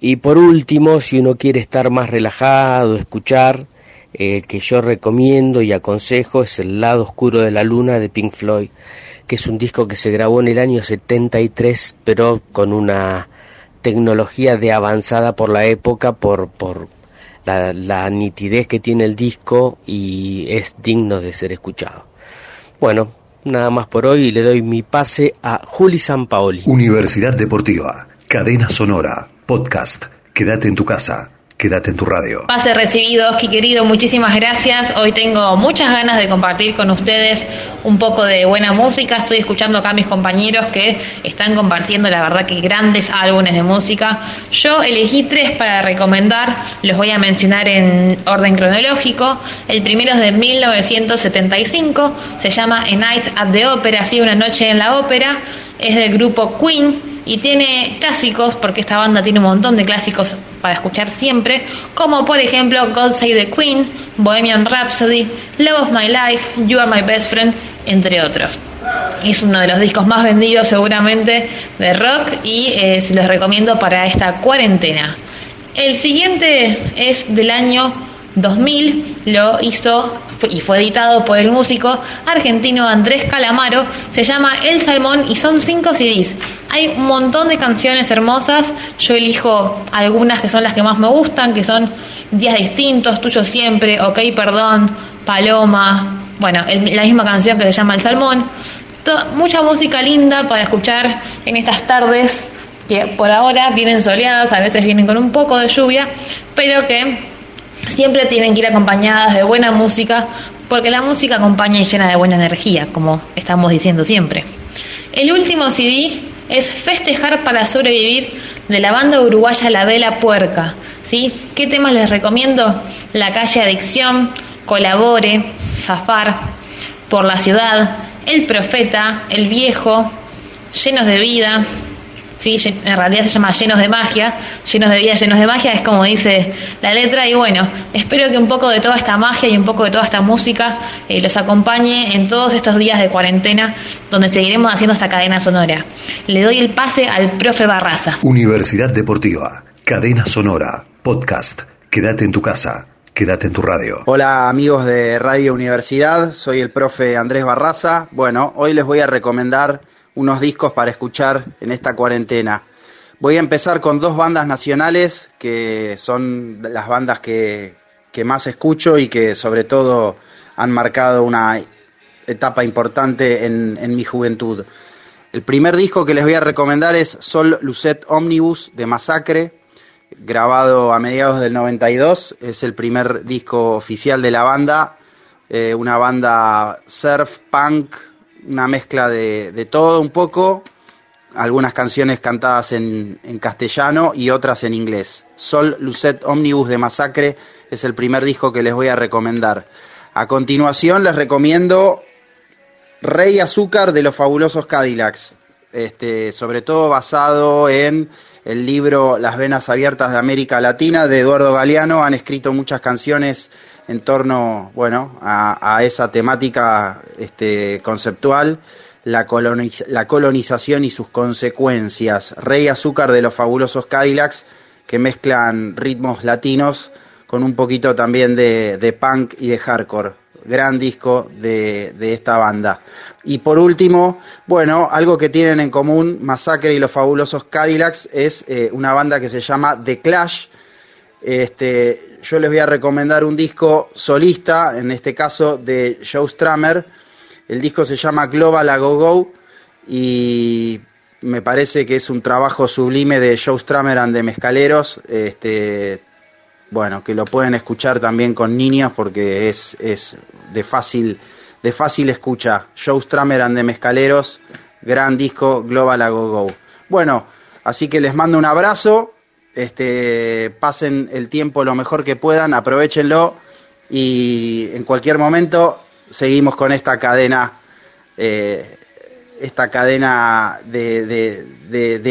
Y por último, si uno quiere estar más relajado, escuchar, el que yo recomiendo y aconsejo es El Lado Oscuro de la Luna de Pink Floyd, que es un disco que se grabó en el año 73, pero con una tecnología de avanzada por la época, por la nitidez que tiene el disco, y es digno de ser escuchado. Bueno, nada más por hoy, le doy mi pase a Juli Sampaoli. Universidad Deportiva, Cadena Sonora, podcast. Quédate en tu casa. Quédate en tu radio. Pase recibido, Oski querido, muchísimas gracias. Hoy tengo muchas ganas de compartir con ustedes un poco de buena música. Estoy escuchando acá a mis compañeros que están compartiendo, la verdad que grandes álbumes de música. Yo elegí 3 para recomendar, los voy a mencionar en orden cronológico. El primero es de 1975, se llama A Night at the Opera, así una noche en la ópera. Es del grupo Queen y tiene clásicos, porque esta banda tiene un montón de clásicos para escuchar siempre, como por ejemplo God Save the Queen, Bohemian Rhapsody, Love of My Life, You Are My Best Friend, entre otros. Es uno de los discos más vendidos seguramente de rock y se los recomiendo para esta cuarentena. El siguiente es del año 2000, lo hizo y fue editado por el músico argentino Andrés Calamaro, se llama El Salmón y son 5 CDs. Hay un montón de canciones hermosas, yo elijo algunas que son las que más me gustan, que son Días Distintos, Tuyo Siempre, Ok Perdón, Paloma, bueno, la misma canción que se llama El Salmón. Mucha música linda para escuchar en estas tardes que por ahora vienen soleadas, a veces vienen con un poco de lluvia, pero que siempre tienen que ir acompañadas de buena música, porque la música acompaña y llena de buena energía, como estamos diciendo siempre. El último CD es Festejar para Sobrevivir, de la banda uruguaya La Vela Puerca, ¿sí? ¿Qué temas les recomiendo? La Calle Adicción, Colabore, Zafar, Por la Ciudad, El Profeta, El Viejo, Llenos de Vida. Sí, en realidad se llama Llenos de Magia, Llenos de Vida, Llenos de Magia, es como dice la letra. Y bueno, espero que un poco de toda esta magia y un poco de toda esta música los acompañe en todos estos días de cuarentena, donde seguiremos haciendo esta cadena sonora. Le doy el pase al profe Barraza. Universidad Deportiva, Cadena Sonora, podcast. Quédate en tu casa, Quédate en tu radio. Hola amigos de Radio Universidad, soy el profe Andrés Barraza. Bueno, hoy les voy a recomendar unos discos para escuchar en esta cuarentena. Voy a empezar con dos bandas nacionales que son las bandas que más escucho y que sobre todo han marcado una etapa importante en mi juventud. El primer disco que les voy a recomendar es Sol Lucet Omnibus de Masacre, grabado a mediados del 92, es el primer disco oficial de la banda, una banda surf, punk, una mezcla de todo un poco, algunas canciones cantadas en castellano y otras en inglés. Sol Lucet Omnibus de Masacre es el primer disco que les voy a recomendar. A continuación les recomiendo Rey Azúcar de los Fabulosos Cadillacs, sobre todo basado en el libro Las Venas Abiertas de América Latina de Eduardo Galeano. Han escrito muchas canciones en torno, bueno, a esa temática conceptual, la colonización y sus consecuencias. Rey Azúcar de los Fabulosos Cadillacs, que mezclan ritmos latinos con un poquito también de punk y de hardcore. Gran disco de esta banda. Y por último, bueno, algo que tienen en común Masacre y los Fabulosos Cadillacs es una banda que se llama The Clash. Yo les voy a recomendar un disco solista, en este caso de Joe Strummer. El disco se llama Global A Go Go y me parece que es un trabajo sublime de Joe Strummer and the Mezcaleros. Bueno, que lo pueden escuchar también con niños porque es de fácil escucha. Joe Strummer and the Mezcaleros, gran disco, Global A Go Go. Bueno, así que les mando un abrazo, pasen el tiempo lo mejor que puedan, aprovechenlo y en cualquier momento seguimos con esta cadena de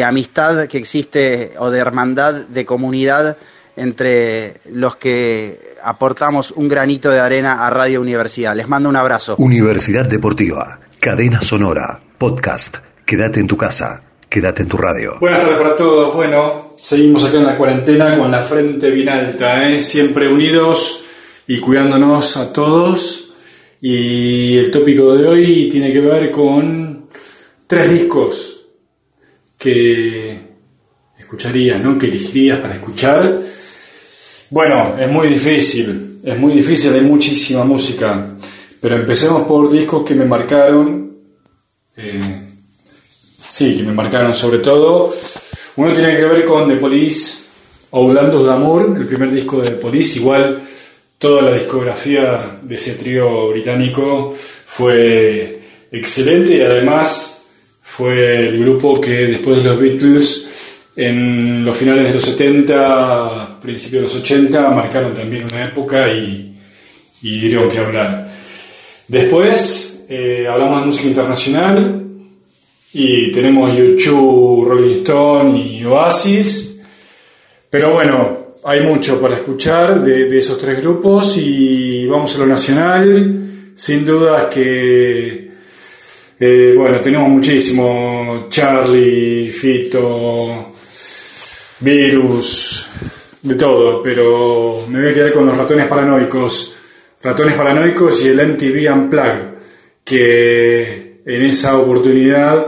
amistad que existe, o de hermandad, de comunidad, entre los que aportamos un granito de arena a Radio Universidad. Les mando un abrazo. Universidad Deportiva, Cadena Sonora, podcast. Quédate en tu casa, quédate en tu radio. Buenas tardes para todos. Bueno, seguimos acá en la cuarentena con la frente bien alta, siempre unidos y cuidándonos a todos. Y el tópico de hoy tiene que ver con tres discos que escucharías, ¿no? Que elegirías para escuchar. Bueno, es muy difícil, hay muchísima música, pero empecemos por discos que me marcaron, sobre todo. Uno tiene que ver con The Police, Hablando d'Amour, el primer disco de The Police. Igual toda la discografía de ese trío británico fue excelente y además fue el grupo que después de los Beatles, en los finales de los 70, principios de los 80, marcaron también una época y dieron que hablar. Después hablamos de música internacional y tenemos U2, Rolling Stone y Oasis, pero bueno, hay mucho para escuchar de esos tres grupos. Y vamos a lo nacional, sin duda que tenemos muchísimo. Charly, Fito, Virus, de todo, pero me voy a quedar con Los Ratones Paranoicos y el MTV Unplugged, que en esa oportunidad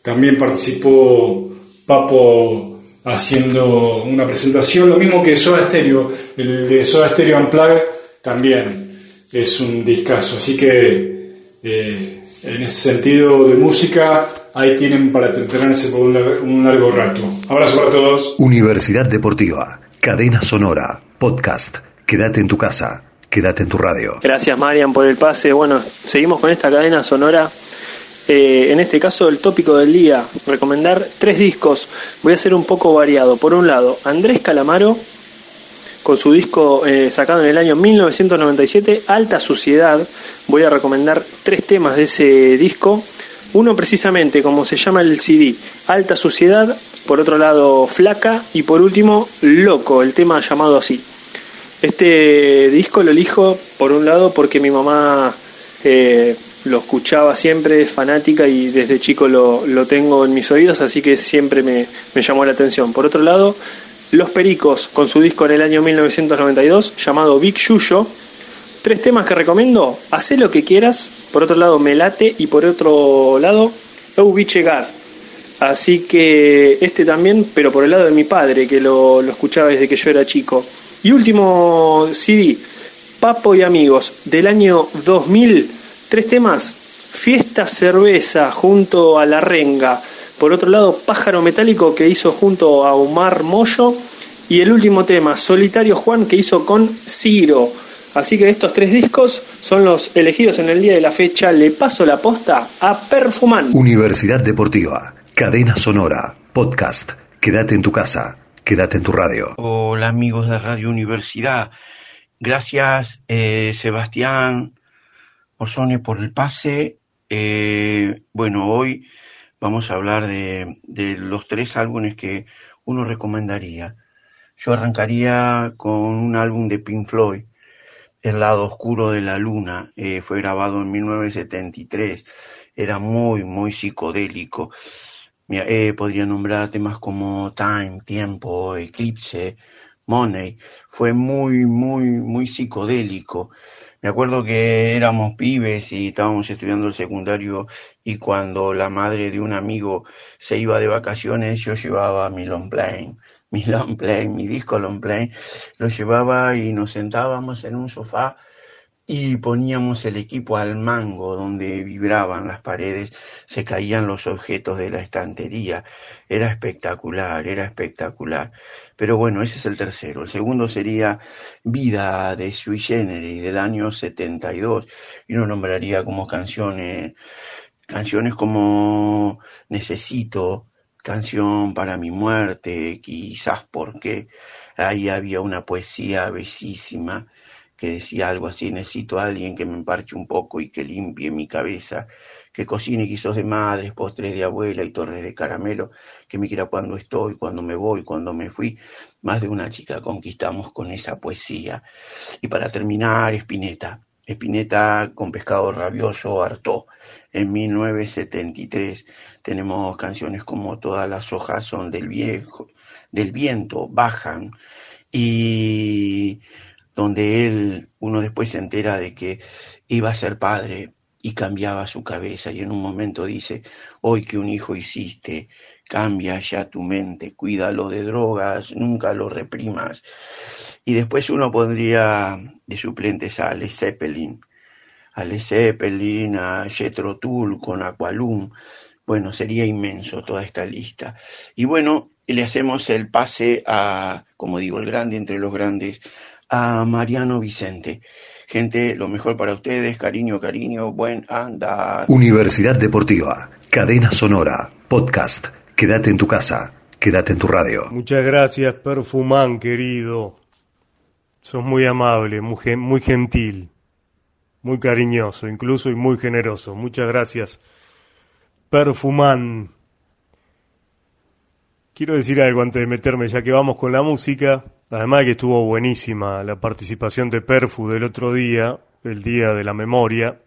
también participó Papo haciendo una presentación, lo mismo que Soda Stereo. El de Soda Stereo Unplugged también es un discazo, así que en ese sentido de música, ahí tienen para entretenerse por un largo rato. Abrazo para todos. Universidad Deportiva, Cadena Sonora, podcast. Quédate en tu casa, quédate en tu radio. Gracias, Marian, por el pase. Bueno, seguimos con esta Cadena Sonora. En este caso, el tópico del día, recomendar tres discos. Voy a ser un poco variado. Por un lado, Andrés Calamaro, con su disco sacado en el año 1997, Alta Suciedad. Voy a recomendar tres temas de ese disco. Uno, precisamente, como se llama el CD, Alta Suciedad. Por otro lado, Flaca. Y por último, Loco, el tema llamado así. Este disco lo elijo, por un lado, porque mi mamá lo escuchaba siempre, es fanática y desde chico lo tengo en mis oídos, así que siempre me llamó la atención. Por otro lado, Los Pericos con su disco en el año 1992 llamado Big Yuyo. Tres temas que recomiendo: Hacé lo que quieras, por otro lado Me late y por otro lado Eubichegar. Así que este también, pero por el lado de mi padre, que lo escuchaba desde que yo era chico. Y último CD, Papo y Amigos, del año 2000, tres temas: Fiesta Cerveza junto a La Renga, por otro lado Pájaro Metálico, que hizo junto a Omar Moyo, y el último tema, Solitario Juan, que hizo con Ciro. Así que estos tres discos son los elegidos en el día de la fecha. Le paso la posta a Perfumán. Universidad Deportiva, Cadena Sonora, podcast. Quédate en tu casa, quédate en tu radio. Hola amigos de Radio Universidad. Gracias Sebastián Orsone por el pase. Bueno, hoy vamos a hablar de los tres álbumes que uno recomendaría. Yo arrancaría con un álbum de Pink Floyd, El lado oscuro de la luna. Fue grabado en 1973, era muy, muy psicodélico. Mira, podría nombrar temas como Time, Tiempo, Eclipse, Money. Fue muy, muy, muy psicodélico. Me acuerdo que éramos pibes y estábamos estudiando el secundario, y cuando la madre de un amigo se iba de vacaciones, yo llevaba mi long plane. Mi disco long play, lo llevaba y nos sentábamos en un sofá y poníamos el equipo al mango, donde vibraban las paredes, se caían los objetos de la estantería. Era espectacular, era espectacular. Pero bueno, ese es el tercero. El segundo sería Vida de Sui Generis, del año 72, y lo nombraría como canciones como Necesito, Canción para mi muerte, quizás porque ahí había una poesía bellísima que decía algo así: necesito a alguien que me emparche un poco y que limpie mi cabeza, que cocine guisos de madres, postres de abuela y torres de caramelo, que me quiera cuando estoy, cuando me voy, cuando me fui. Más de una chica conquistamos con esa poesía. Y para terminar, Spinetta con Pescado Rabioso, hartó. En 1973 tenemos canciones como Todas las hojas son del viento, Bajan, y donde uno después se entera de que iba a ser padre y cambiaba su cabeza, y en un momento dice: hoy que un hijo hiciste, cambia ya tu mente, cuídalo de drogas, nunca lo reprimas. Y después uno pondría de suplentes a Led Zeppelin, a Jethro Tull con Aqualung. Bueno, sería inmenso toda esta lista. Y bueno, le hacemos el pase a, como digo, el grande entre los grandes, a Mariano Vicente. Gente, lo mejor para ustedes, cariño, buen andar. Universidad Deportiva, Cadena Sonora, podcast. Quédate en tu casa, quédate en tu radio. Muchas gracias, Perfumán, querido. Sos muy amable, muy gentil, muy cariñoso, incluso, y muy generoso. Muchas gracias, Perfumán. Quiero decir algo antes de meterme, ya que vamos con la música. Además de que estuvo buenísima la participación de Perfu del otro día, el Día de la Memoria,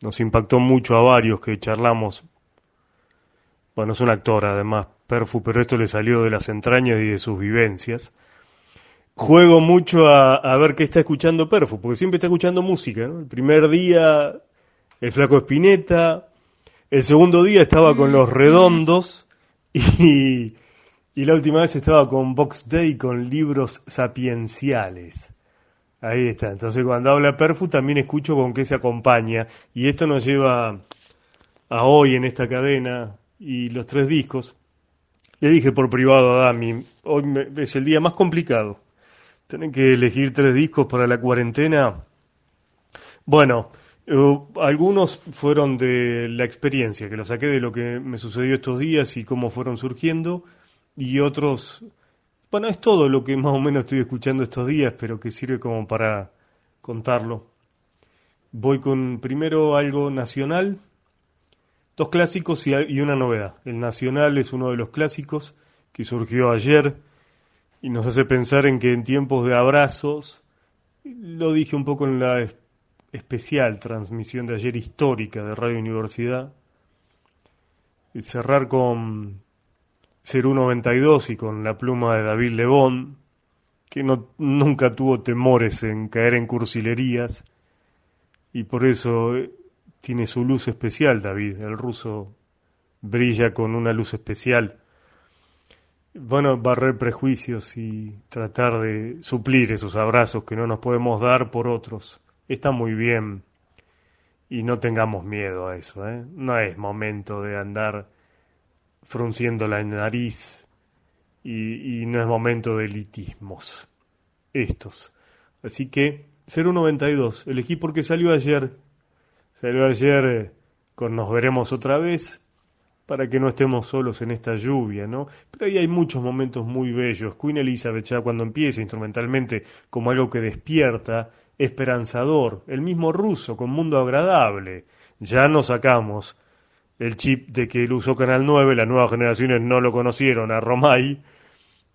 nos impactó mucho a varios que charlamos. Bueno, es un actor además, Perfu, pero esto le salió de las entrañas y de sus vivencias. Juego mucho a ver qué está escuchando Perfo, porque siempre está escuchando música, ¿no? El primer día, el flaco Spinetta. El segundo día estaba con Los Redondos. Y la última vez estaba con Box Day, con Libros Sapienciales. Ahí está. Entonces, cuando habla Perfo, también escucho con qué se acompaña. Y esto nos lleva a hoy en esta cadena y los tres discos. Le dije por privado a Dami, hoy es el día más complicado. Tienen que elegir tres discos para la cuarentena. Bueno, algunos fueron de la experiencia, que lo saqué de lo que me sucedió estos días y cómo fueron surgiendo. Y otros, bueno, es todo lo que más o menos estoy escuchando estos días, pero que sirve como para contarlo. Voy con primero algo nacional, dos clásicos y una novedad. El nacional es uno de los clásicos que surgió ayer, y nos hace pensar en que en tiempos de abrazos, lo dije un poco en la especial transmisión de ayer histórica de Radio Universidad, cerrar con 0192 y con la pluma de David Lebón, que nunca tuvo temores en caer en cursilerías, y por eso tiene su luz especial. David, el ruso, brilla con una luz especial. Van a barrer prejuicios y tratar de suplir esos abrazos que no nos podemos dar por otros. Está muy bien, y no tengamos miedo a eso, ¿eh? No es momento de andar frunciendo la nariz, y no es momento de elitismos estos. Así que 0192, elegí porque salió ayer. Salió ayer con Nos Veremos Otra Vez, para que no estemos solos en esta lluvia, ¿no? Pero ahí hay muchos momentos muy bellos. Queen Elizabeth, ya cuando empieza instrumentalmente, como algo que despierta, esperanzador. El mismo Ruso con Mundo Agradable. Ya nos sacamos el chip de que lo usó Canal 9, las nuevas generaciones no lo conocieron a Romay.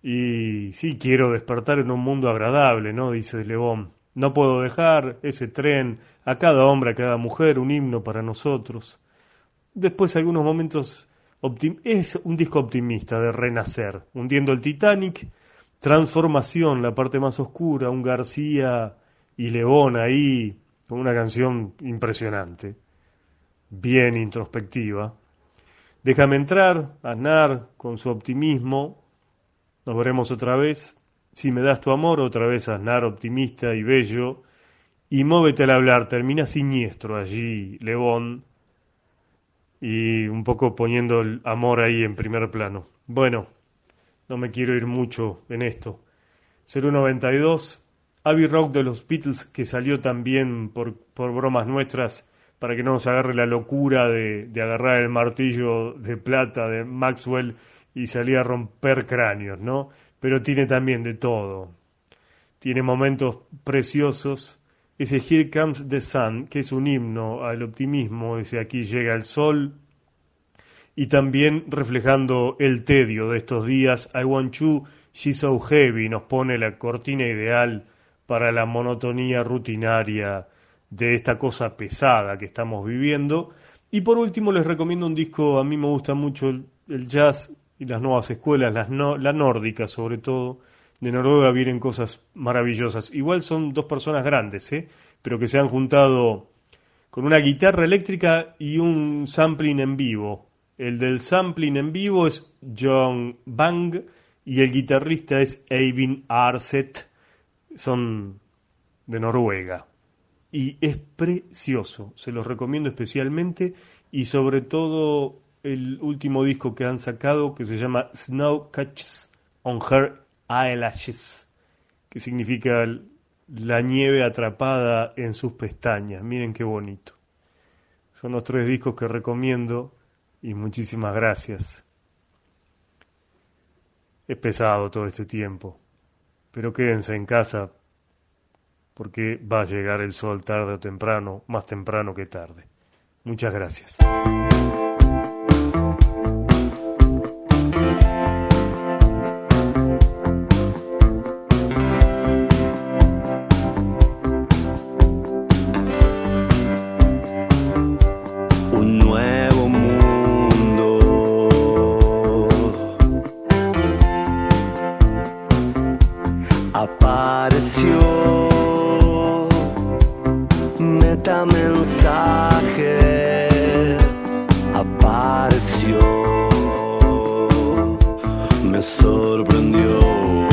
Y sí, quiero despertar en un mundo agradable, ¿no? Dice Lebón. No puedo dejar ese tren, a cada hombre, a cada mujer, un himno para nosotros. Después algunos momentos, es un disco optimista de Renacer, Hundiendo el Titanic, Transformación, la parte más oscura, un García y Lebón ahí, con una canción impresionante, bien introspectiva. Déjame entrar, Aznar, con su optimismo, Nos Veremos Otra Vez, Si Me Das Tu Amor, otra vez Aznar, optimista y bello, y Móvete al Hablar, termina siniestro allí, Lebón, y un poco poniendo el amor ahí en primer plano. Bueno, no me quiero ir mucho en esto. 0192, Abbey Road de los Beatles, que salió también por bromas nuestras, para que no nos agarre la locura de agarrar el martillo de plata de Maxwell y salir a romper cráneos, ¿no? Pero tiene también de todo. Tiene momentos preciosos. Ese Here Comes the Sun, que es un himno al optimismo, ese Aquí Llega el Sol, y también reflejando el tedio de estos días, I Want You, She's So Heavy, nos pone la cortina ideal para la monotonía rutinaria de esta cosa pesada que estamos viviendo. Y por último les recomiendo un disco, a mí me gusta mucho el jazz y las nuevas escuelas, la nórdica sobre todo. De Noruega vienen cosas maravillosas. Igual son dos personas grandes, pero que se han juntado con una guitarra eléctrica y un sampling en vivo. El del sampling en vivo es John Bang y el guitarrista es Eivind Arset. Son de Noruega. Y es precioso. Se los recomiendo especialmente. Y sobre todo el último disco que han sacado, que se llama Snow Catches on Her Eyelashes, que significa la nieve atrapada en sus pestañas. Miren qué bonito. Son los tres discos que recomiendo y muchísimas gracias. Es pesado todo este tiempo, pero quédense en casa porque va a llegar el sol tarde o temprano, más temprano que tarde. Muchas gracias. Apareció, me sorprendió.